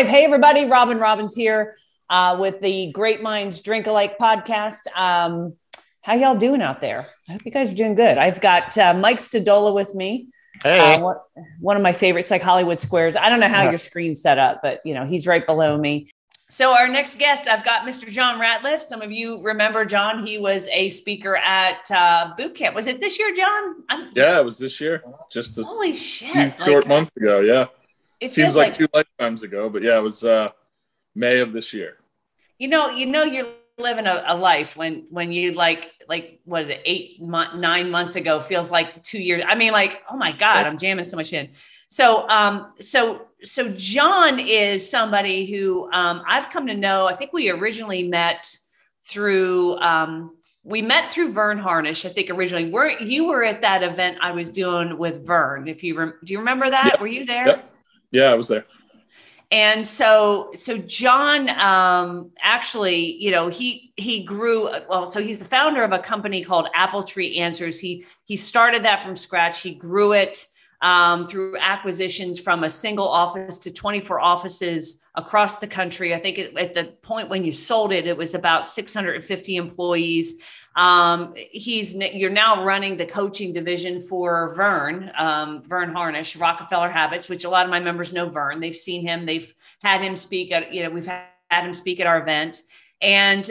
Hey, everybody. Robin Robins here with the Great Minds Drink Alike podcast. How y'all doing out there? I hope you guys are doing good. I've got Mike Stadola with me. Hey. One of my favorites, like Hollywood Squares. I don't know how your screen's set up, but, you know, he's right below me. So our next guest, I've got Mr. John Ratliff. Some of you remember John. He was a speaker at boot camp. Was it this year, John? Yeah, it was this year. Just a short months ago. Yeah. It seems like 2 lifetimes ago, but yeah, it was May of this year. You know, you're living a life when you like what is it, 9 months ago feels like 2 years. I mean, like, oh my God, I'm jamming so much in. So, so John is somebody who I've come to know. I think we originally met through we met through Vern Harnish. I think originally you were at that event I was doing with Vern. If you do you remember that? Yep. Were you there? Yep. Yeah, I was there. And so John, actually, you know, he grew, well, so he's the founder of a company called Appletree Answers. He started that from scratch. He grew it through acquisitions from a single office to 24 offices across the country. I think at the point when you sold it, it was about 650 employees. You're now running the coaching division for Vern Harnish, Rockefeller Habits, which a lot of my members know Vern. They've seen him. They've had him speak at, you know, we've had him speak at our event, and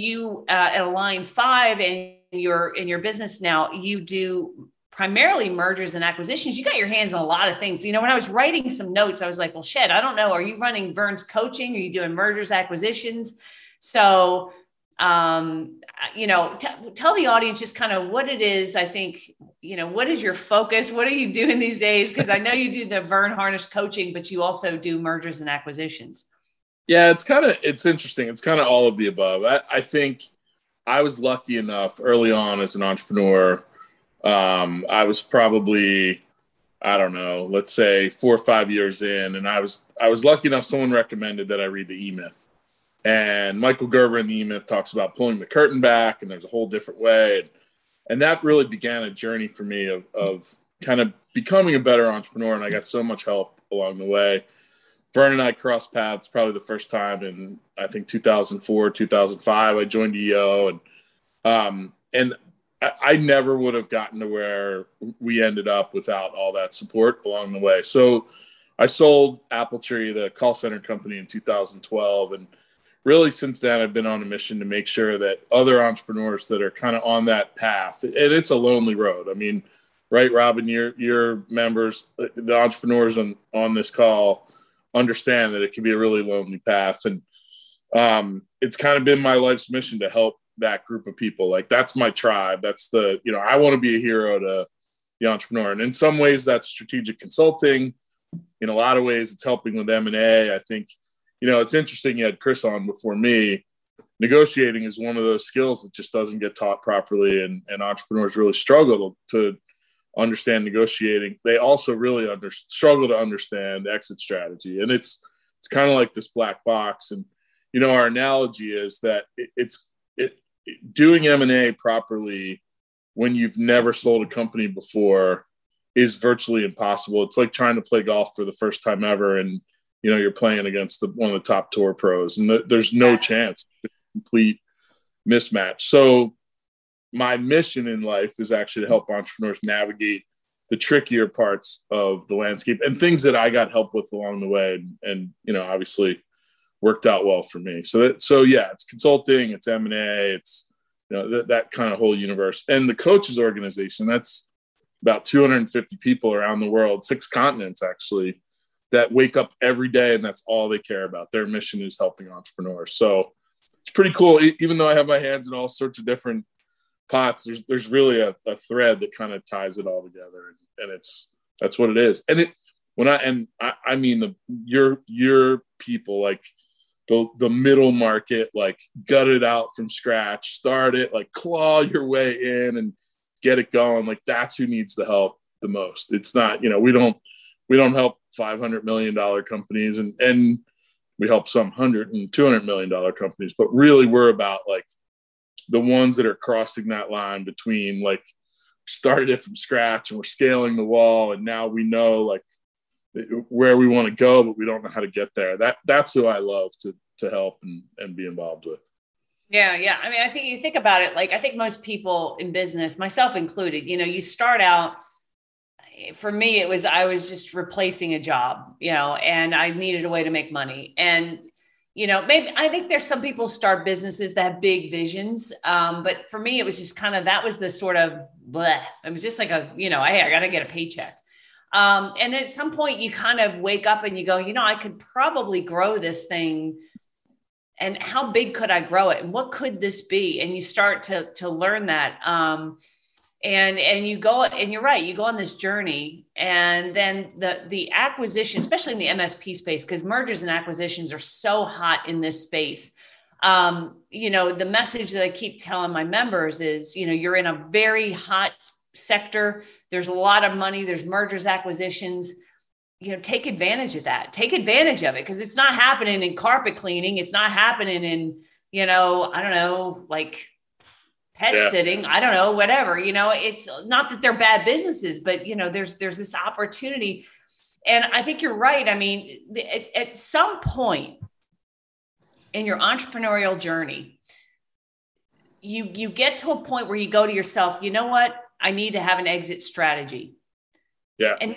you, at Align5 and in your business now, you do primarily mergers and acquisitions. You got your hands on a lot of things. You know, when I was writing some notes, I was like, well, shit, I don't know. Are you running Vern's coaching? Are you doing mergers, acquisitions? So, you know, tell the audience just kind of what it is. I think, you know, what is your focus? What are you doing these days? Because I know you do the Vern Harnish coaching, but you also do mergers and acquisitions. Yeah, it's interesting. It's kind of all of the above. I think I was lucky enough early on as an entrepreneur. I was probably, I don't know, let's say 4 or 5 years in, and I was lucky enough. Someone recommended that I read the E-Myth. And Michael Gerber in the E-Myth talks about pulling the curtain back, and there's a whole different way. And that really began a journey for me of kind of becoming a better entrepreneur. And I got so much help along the way. Vern and I crossed paths probably the first time in, I think, 2004, 2005. I joined EO, and I never would have gotten to where we ended up without all that support along the way. So I sold Appletree, the call center company, in 2012, and really, since then, I've been on a mission to make sure that other entrepreneurs that are kind of on that path, and it's a lonely road. I mean, right, Robin, your members, the entrepreneurs on this call, understand that it can be a really lonely path. And it's kind of been my life's mission to help that group of people. Like, that's my tribe. That's the, you know, I want to be a hero to the entrepreneur. And in some ways, that's strategic consulting. In a lot of ways, it's helping with M&A. I think, you know, it's interesting. You had Chris on before me. Negotiating is one of those skills that just doesn't get taught properly, and entrepreneurs really struggle to understand negotiating. They also really struggle to understand exit strategy, and it's kind of like this black box. And you know, our analogy is that it's doing M&A properly when you've never sold a company before is virtually impossible. It's like trying to play golf for the first time ever, and you know, you're playing against one of the top tour pros, and there's no chance. It's a complete mismatch. So my mission in life is actually to help entrepreneurs navigate the trickier parts of the landscape and things that I got help with along the way. And you know, obviously worked out well for me. So yeah, it's consulting, it's M&A, it's, you know, that kind of whole universe. And the coaches organization, that's about 250 people around the world, 6 continents, actually, that wake up every day and that's all they care about. Their mission is helping entrepreneurs. So it's pretty cool. Even though I have my hands in all sorts of different pots, there's really a thread that kind of ties it all together. And that's what it is. And I mean, your people, like the middle market, like gut it out from scratch, start it, like claw your way in and get it going. Like, that's who needs the help the most. It's not, you know, we don't help $500 million companies, and we help some $100 and $200 million companies, but really we're about like the ones that are crossing that line between like started it from scratch and we're scaling the wall. And now we know, like, where we want to go, but we don't know how to get there. That's who I love to help and be involved with. Yeah. Yeah. I mean, I think you think about it, like, I think most people in business, myself included, you know, you start out, for me, it was, I was just replacing a job, you know, and I needed a way to make money. And, you know, maybe I think there's some people start businesses that have big visions. But for me, it was just kind of, that was the sort of bleh. It was just like a, you know, hey, I got to get a paycheck. And at some point you kind of wake up and you go, you know, I could probably grow this thing. And how big could I grow it? And what could this be? And you start to learn that. And you go, and you're right, you go on this journey. And then the acquisition, especially in the MSP space, because mergers and acquisitions are so hot in this space. You know, the message that I keep telling my members is, you know, you're in a very hot sector. There's a lot of money. There's mergers, acquisitions. You know, take advantage of that, take advantage of it. Because it's not happening in carpet cleaning. It's not happening in, you know, I don't know, like pet sitting, I don't know, whatever, you know, it's not that they're bad businesses, but you know, there's this opportunity. And I think you're right. I mean, at some point in your entrepreneurial journey, you get to a point where you go to yourself, you know what, I need to have an exit strategy. Yeah. And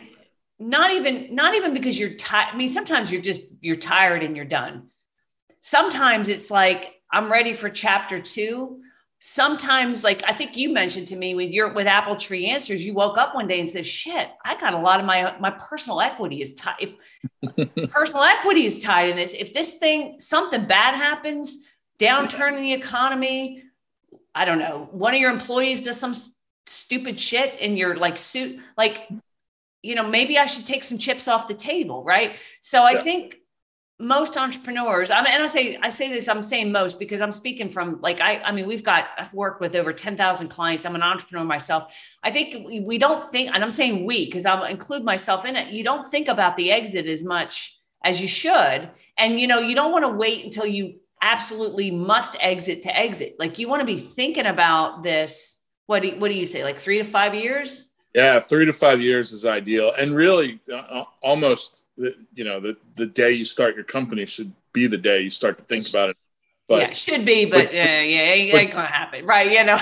not even because you're tired. I mean, sometimes you're tired and you're done. Sometimes it's like, I'm ready for chapter 2. Sometimes, like, I think you mentioned to me with Appletree Answers, you woke up one day and said, shit, I got a lot of my personal equity is tied. If personal equity is tied in this, if this thing, something bad happens, downturn in the economy, I don't know, one of your employees does some stupid shit in your like suit, like, you know, maybe I should take some chips off the table. Right. So I think most entrepreneurs, I'm saying most, because I'm speaking from like, I mean, I've worked with over 10,000 clients. I'm an entrepreneur myself. I think we don't think, and I'm saying we, cause I'll include myself in it. You don't think about the exit as much as you should. And, you know, you don't want to wait until you absolutely must exit to exit. Like, you want to be thinking about this. What do you say? Like 3 to 5 years? Yeah, 3 to 5 years is ideal. And really almost, you know, the day you start your company should be the day you start to think about it. But, yeah, it should be, but it ain't going to happen. Right, you know.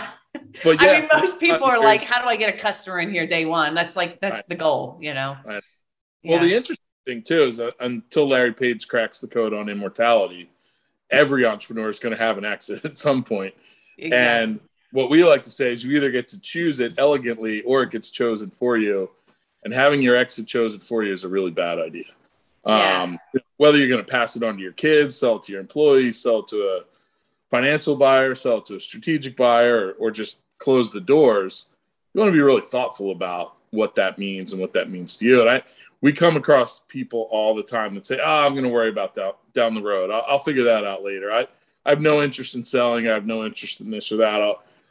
But yeah, I mean, most people are like, how do I get a customer in here day one? That's the goal, you know. Right. Well, The interesting thing, too, is that until Larry Page cracks the code on immortality, every entrepreneur is going to have an exit at some point. Exactly. And what we like to say is you either get to choose it elegantly or it gets chosen for you, and having your exit chosen for you is a really bad idea. Yeah. Whether you're going to pass it on to your kids, sell it to your employees, sell it to a financial buyer, sell it to a strategic buyer, or just close the doors, you want to be really thoughtful about what that means and what that means to you. And we come across people all the time that say, I'm going to worry about that down the road. I'll figure that out later. I have no interest in selling. I have no interest in this or that.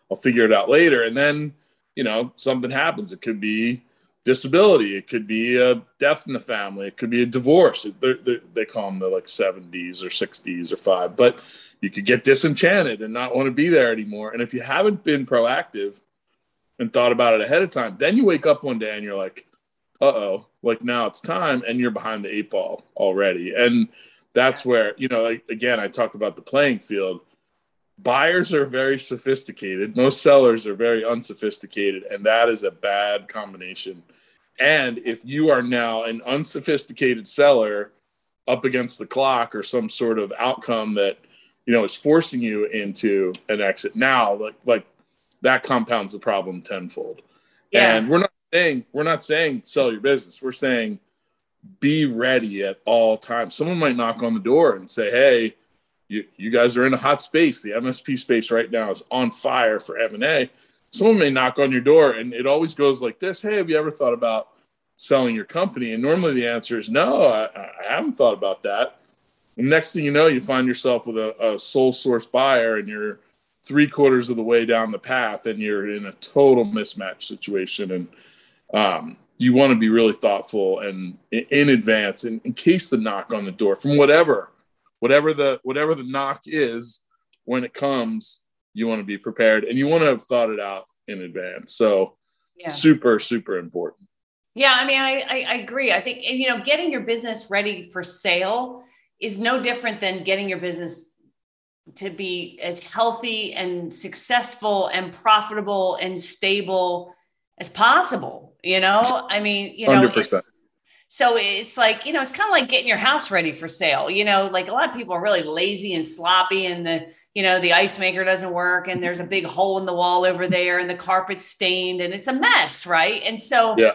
I'll figure it out later. And then, you know, something happens. It could be disability. It could be a death in the family. It could be a divorce. They call them the like 70s or 60s or 5, but you could get disenchanted and not want to be there anymore. And if you haven't been proactive and thought about it ahead of time, then you wake up one day and you're like, uh-oh, like now it's time. And you're behind the 8 ball already. And that's where, you know, like, again, I talk about the playing field. Buyers are very sophisticated. Most sellers are very unsophisticated, and that is a bad combination. And if you are now an unsophisticated seller up against the clock or some sort of outcome that, you know, is forcing you into an exit now, like that compounds the problem tenfold. Yeah. And we're not saying sell your business. We're saying be ready at all times. Someone might knock on the door and say, hey, you guys are in a hot space. The MSP space right now is on fire for M&A. Someone may knock on your door, and it always goes like this. Hey, have you ever thought about selling your company? And normally the answer is no, I haven't thought about that. And next thing you know, you find yourself with a sole source buyer, and you're 3/4 of the way down the path, and you're in a total mismatch situation. And you want to be really thoughtful and in advance and in case the knock on the door from whatever the knock is, when it comes, you want to be prepared and you want to have thought it out in advance. So super, super important. Yeah, I mean, I agree. I think, you know, getting your business ready for sale is no different than getting your business to be as healthy and successful and profitable and stable as possible. You know, I mean, you know, 100%. So it's like, you know, it's kind of like getting your house ready for sale. You know, like a lot of people are really lazy and sloppy, and the, you know, the ice maker doesn't work, and there's a big hole in the wall over there, and the carpet's stained, and it's a mess, right? And so yeah.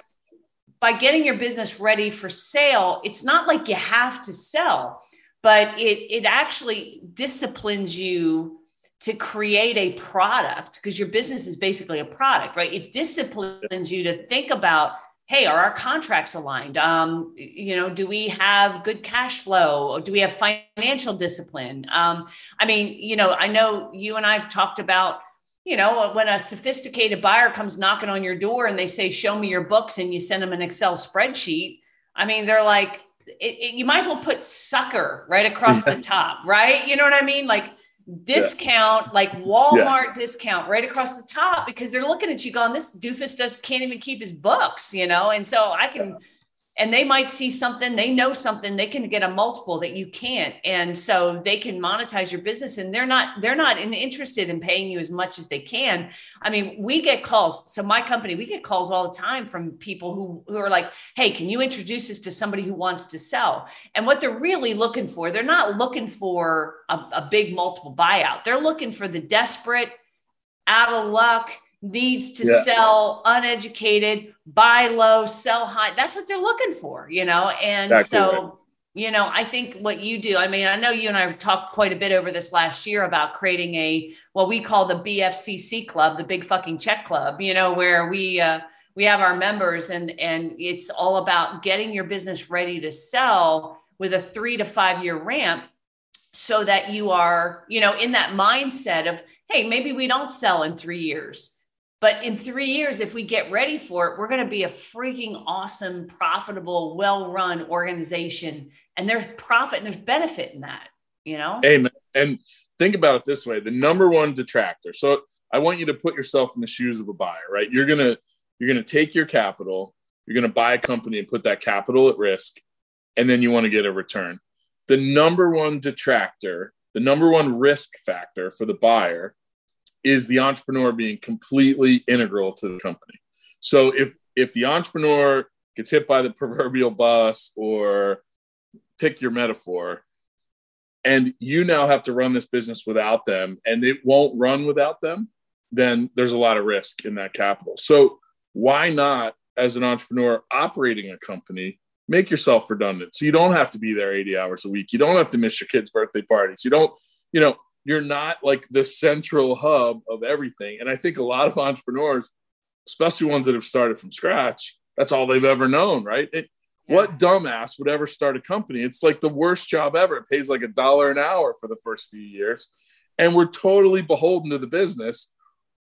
By getting your business ready for sale, it's not like you have to sell, but it actually disciplines you to create a product, because your business is basically a product, right? It disciplines you to think about, hey, are our contracts aligned? You know, do we have good cash flow? Do we have financial discipline? I mean, you know, I know you and I have talked about, you know, when a sophisticated buyer comes knocking on your door and they say, show me your books, and you send them an Excel spreadsheet. I mean, they're like, you might as well put sucker right across the top, right? You know what I mean? Like discount, yeah. Like Walmart yeah. discount right across the top, because they're looking at you going, this doofus can't even keep his books, you know? And so and they might see something, they know something, they can get a multiple that you can't. And so they can monetize your business, and they're not interested in paying you as much as they can. I mean, we get calls. So my company, we get calls all the time from people who are like, hey, can you introduce us to somebody who wants to sell? And what they're really looking for, they're not looking for a big multiple buyout. They're looking for the desperate, out of luck, needs to yeah. sell, uneducated, buy low, sell high. That's what they're looking for, you know? And exactly so, right. You know, I think what you do, I mean, I know you and I talked quite a bit over this last year about creating what we call the BFCC club, the big fucking check club, you know, where we have our members, and it's all about getting your business ready to sell with a 3 to 5 year ramp, so that you are, you know, in that mindset of, hey, maybe we don't sell in 3 years. But in 3 years, if we get ready for it, we're going to be a freaking awesome, profitable, well-run organization. And there's profit and there's benefit in that, you know? Amen. And think about it this way. The number one detractor. So I want you to put yourself in the shoes of a buyer, right? You're going to take your capital. You're going to buy a company and put that capital at risk. And then you want to get a return. The number one detractor, the number one risk factor for the buyer is the entrepreneur being completely integral to the company. So if the entrepreneur gets hit by the proverbial bus, or pick your metaphor, and you now have to run this business without them, and it won't run without them, then there's a lot of risk in that capital. So why not, as an entrepreneur operating a company, make yourself redundant? So you don't have to be there 80 hours a week. You don't have to miss your kids' birthday parties. You're not like the central hub of everything. And I think a lot of entrepreneurs, especially ones that have started from scratch, that's all they've ever known, right? What dumbass would ever start a company? It's like the worst job ever. It pays like $1 an hour for the first few years. And we're totally beholden to the business.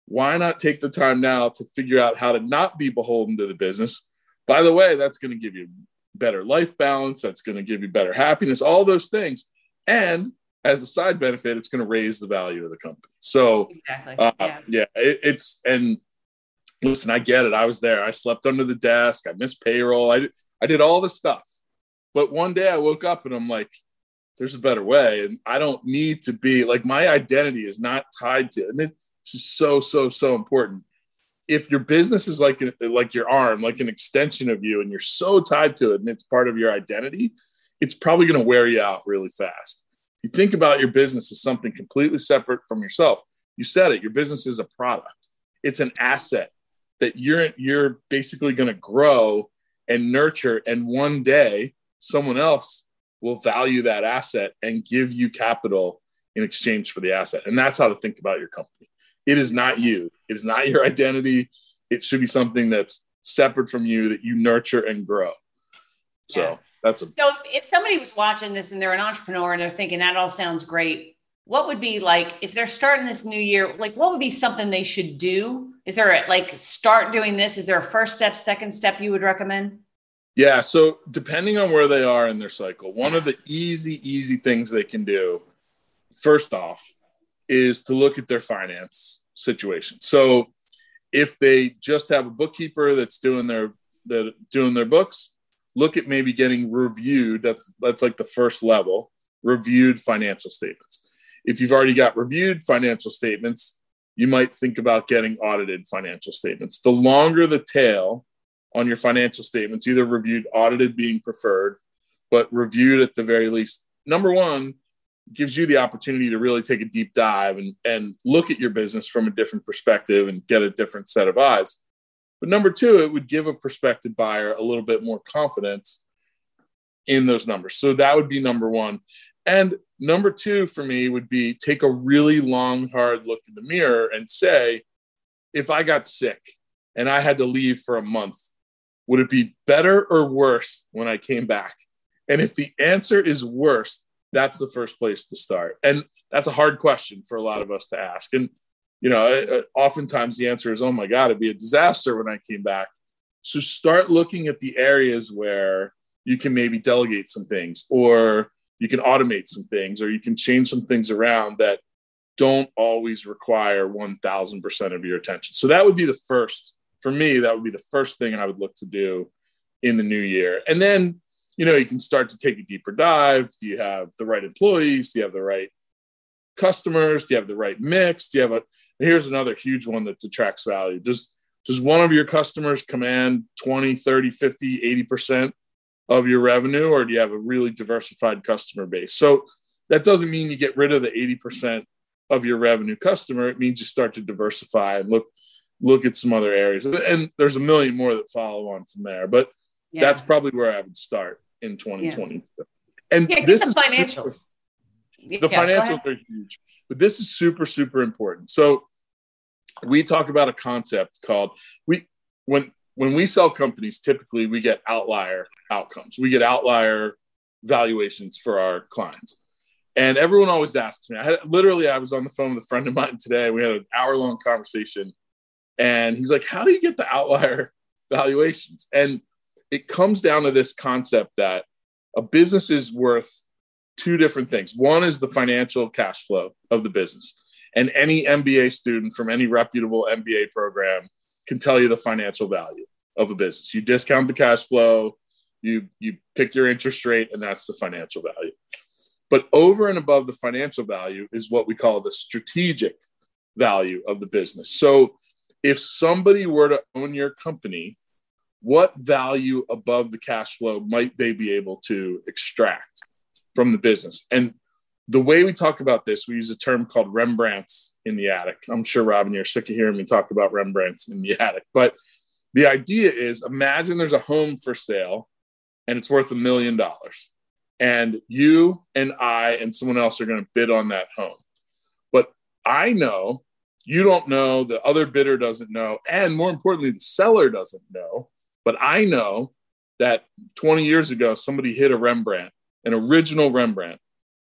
Why not take the time now to figure out how to not be beholden to the business? By the way, that's going to give you better life balance. That's going to give you better happiness, all those things. And as a side benefit, it's going to raise the value of the company. So exactly. And listen, I get it. I was there. I slept under the desk. I missed payroll. I did all the stuff, but one day I woke up and I'm like, there's a better way. And I don't need to be like, my identity is not tied to, and this is so, so, so important. If your business is like your arm, like an extension of you, and you're so tied to it and it's part of your identity, it's probably going to wear you out really fast. You think about your business as something completely separate from yourself. You said it, your business is a product. It's an asset that you're basically going to grow and nurture. And one day someone else will value that asset and give you capital in exchange for the asset. And that's how to think about your company. It is not you. It is not your identity. It should be something that's separate from you that you nurture and grow. So. Yeah. So if somebody was watching this and they're an entrepreneur and they're thinking that all sounds great, what would be like, if they're starting this new year, like what would be something they should do? Is there start doing this? Is there a first step, second step you would recommend? Yeah. So depending on where they are in their cycle, one of the easy things they can do, first off, is to look at their finance situation. So if they just have a bookkeeper that's doing their that doing their books, look at maybe getting reviewed. That's like the first level, reviewed financial statements. If you've already got reviewed financial statements, you might think about getting audited financial statements. The longer the tail on your financial statements, either reviewed, audited being preferred, but reviewed at the very least. Number one, gives you the opportunity to really take a deep dive and look at your business from a different perspective and get a different set of eyes. But number two, it would give a prospective buyer a little bit more confidence in those numbers. So that would be number one. And number two for me would be take a really long, hard look in the mirror and say, if I got sick and I had to leave for a month, would it be better or worse when I came back? And if the answer is worse, that's the first place to start. And that's a hard question for a lot of us to ask. And, you know, oftentimes the answer is, oh my God, it'd be a disaster when I came back. So start looking at the areas where you can maybe delegate some things, or you can automate some things, or you can change some things around that don't always require 1000% of your attention. So that would be the first, for me, that would be the first thing I would look to do in the new year. And then, you know, you can start to take a deeper dive. Do you have the right employees? Do you have the right customers? Do you have the right mix? Do you have a, here's another huge one that detracts value. Does one of your customers command 20, 30, 50, 80% of your revenue, or do you have a really diversified customer base? So that doesn't mean you get rid of the 80% of your revenue customer. It means you start to diversify and look at some other areas. And there's a million more that follow on from there, but yeah, that's probably where I would start in 2020. Yeah. And yeah, this is financials. The financials are huge, but this is super, super important. So we talk about a concept called, when we sell companies, typically we get outlier outcomes. We get outlier valuations for our clients. And everyone always asks me, I was on the phone with a friend of mine today. We had an hour-long conversation. And he's like, how do you get the outlier valuations? And it comes down to this concept that a business is worth two different things. One is the financial cash flow of the business. And any MBA student from any reputable MBA program can tell you the financial value of a business. You discount the cash flow, you pick your interest rate, and that's the financial value. But over and above the financial value is what we call the strategic value of the business. So if somebody were to own your company, what value above the cash flow might they be able to extract from the business? And the way we talk about this, we use a term called Rembrandts in the attic. I'm sure, Robin, you're sick of hearing me talk about Rembrandts in the attic. But the idea is, imagine there's a home for sale and it's worth $1 million. And you and I and someone else are going to bid on that home. But I know, you don't know, the other bidder doesn't know, and more importantly, the seller doesn't know. But I know that 20 years ago, somebody hid a Rembrandt, an original Rembrandt,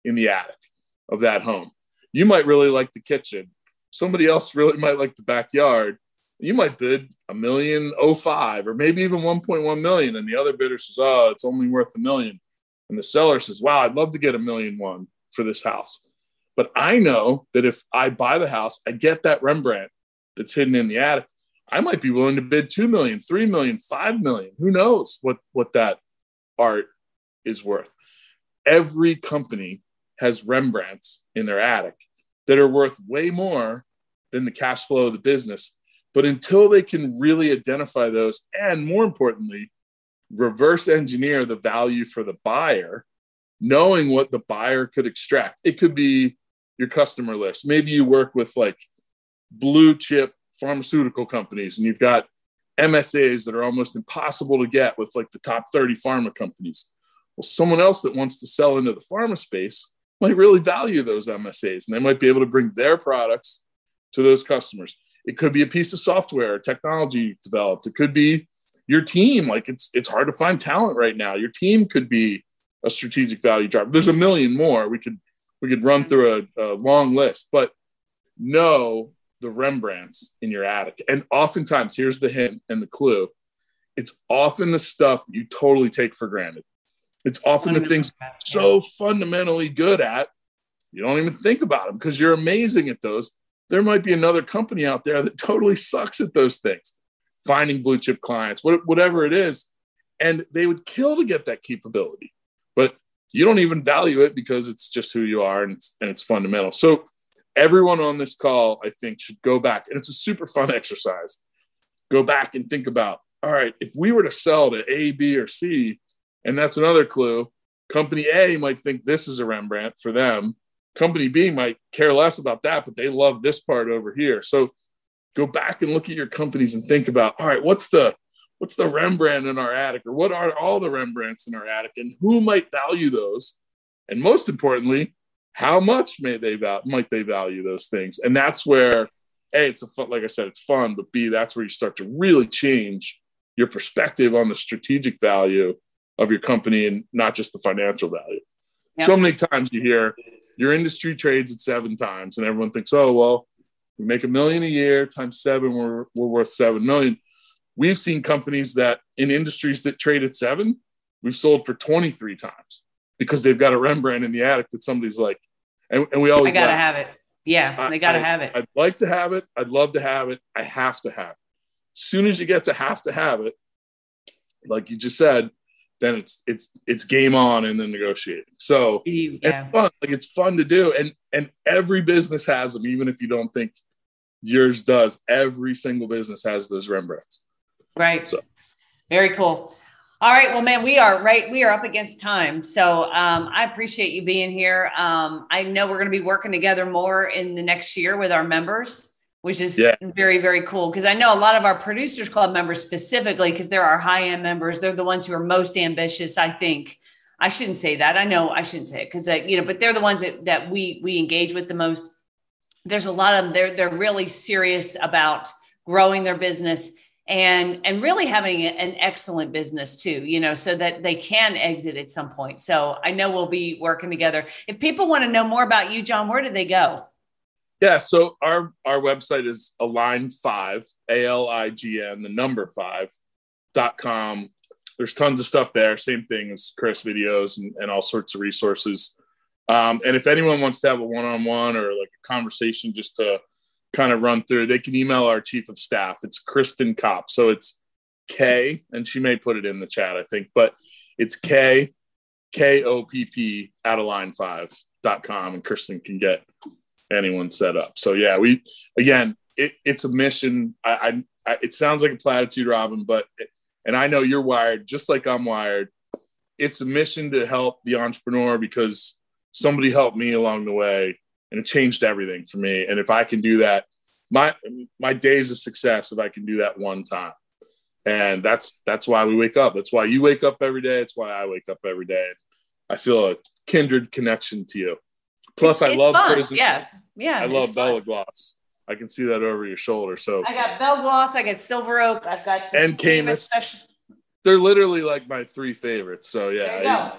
in the attic of that home. You might really like the kitchen. Somebody else really might like the backyard. You might bid $1.05 million or maybe even 1.1 million. And the other bidder says, oh, it's only worth $1 million. And the seller says, wow, I'd love to get $1.1 million for this house. But I know that if I buy the house, I get that Rembrandt that's hidden in the attic. I might be willing to bid 2 million, 3 million, 5 million. Who knows what that art is worth? Every company has Rembrandts in their attic that are worth way more than the cash flow of the business. But until they can really identify those, and more importantly, reverse engineer the value for the buyer, knowing what the buyer could extract. It could be your customer list. Maybe you work with like blue chip pharmaceutical companies and you've got MSAs that are almost impossible to get with like the top 30 pharma companies. Well, someone else that wants to sell into the pharma space might really value those MSAs, and they might be able to bring their products to those customers. It could be a piece of software or technology you've developed. It could be your team. Like it's hard to find talent right now. Your team could be a strategic value driver. There's a million more. We could run through a long list, but know the Rembrandts in your attic. And oftentimes, here's the hint and the clue. It's often the stuff that you totally take for granted. It's often the things so fundamentally good at, you don't even think about them because you're amazing at those. There might be another company out there that totally sucks at those things. finding blue chip clients, whatever it is. And they would kill to get that capability, but you don't even value it because it's just who you are, and it's fundamental. So everyone on this call, I think, should go back, and it's a super fun exercise. Go back and think about, all right, if we were to sell to A, B, or C, and that's another clue, company A might think this is a Rembrandt for them. Company B might care less about that, but they love this part over here. So go back and look at your companies and think about, all right, what's the Rembrandt in our attic, or what are all the Rembrandts in our attic, and who might value those? And most importantly, how much might they value those things? And that's where, A, it's a fun, like I said, it's fun, but B, that's where you start to really change your perspective on the strategic value of your company and not just the financial value. Yep. So many times you hear your industry trades at 7 times, and everyone thinks, oh, well, we make $1 million a year times 7, we're worth $7 million. We've seen companies that in industries that trade at 7, we've sold for 23 times because they've got a Rembrandt in the attic that somebody's like, and we always gotta have it. Yeah, they gotta have it. I'd like to have it. I'd love to have it. I have to have it. As soon as you get to have it, like you just said, then it's game on and then negotiating. So yeah. It's fun to do. And every business has them, even if you don't think yours does. Every single business has those Rembrandts. Right. So. Very cool. All right. Well, man, we are up against time. So I appreciate you being here. I know we're going to be working together more in the next year with our members, which is very, very cool. Because I know a lot of our Producers Club members specifically, because they're our high-end members. They're the ones who are most ambitious, I think. I shouldn't say that. I know I shouldn't say it because, but they're the ones that we engage with the most. There's a lot of them. They're really serious about growing their business. And really having an excellent business too, so that they can exit at some point. So I know we'll be working together. If people want to know more about you, John, where do they go? Yeah. So our website is Align5, ALIGN, the number 5.com. There's tons of stuff there. Same thing as Chris videos and all sorts of resources. And if anyone wants to have a one-on-one or like a conversation just to kind of run through, they can email our chief of staff. It's Kristen Kopp. So it's K, and she may put it in the chat, I think, but it's KOPP at Align5.com, and Kristen can get anyone set up. So yeah, it's a mission. It sounds like a platitude, Robin, and I know you're wired just like I'm wired. It's a mission to help the entrepreneur because somebody helped me along the way. And it changed everything for me. And if I can do that, my day's a success if I can do that one time. And that's why we wake up. That's why you wake up every day. It's why I wake up every day. I feel a kindred connection to you. Plus, I love fun. Yeah. I love Bella Gloss. I can see that over your shoulder. So I got Bella Gloss. I got Silver Oak. I've got and Camus. They're literally like my 3 favorites. So yeah. There you go.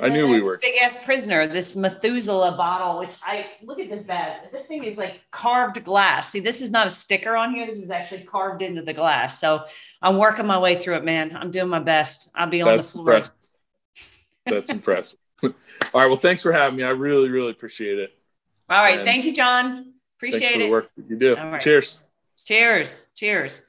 I knew we were. Big ass prisoner, this Methuselah bottle, which look at this bag. This thing is like carved glass. See, this is not a sticker on here. This is actually carved into the glass. So I'm working my way through it, man. I'm doing my best. I'll be on the floor. Impressive. That's impressive. All right. Well, thanks for having me. I really, really appreciate it. All right. Thank you, John. Appreciate it. Thanks for the work that you do. Right. Cheers. Cheers. Cheers.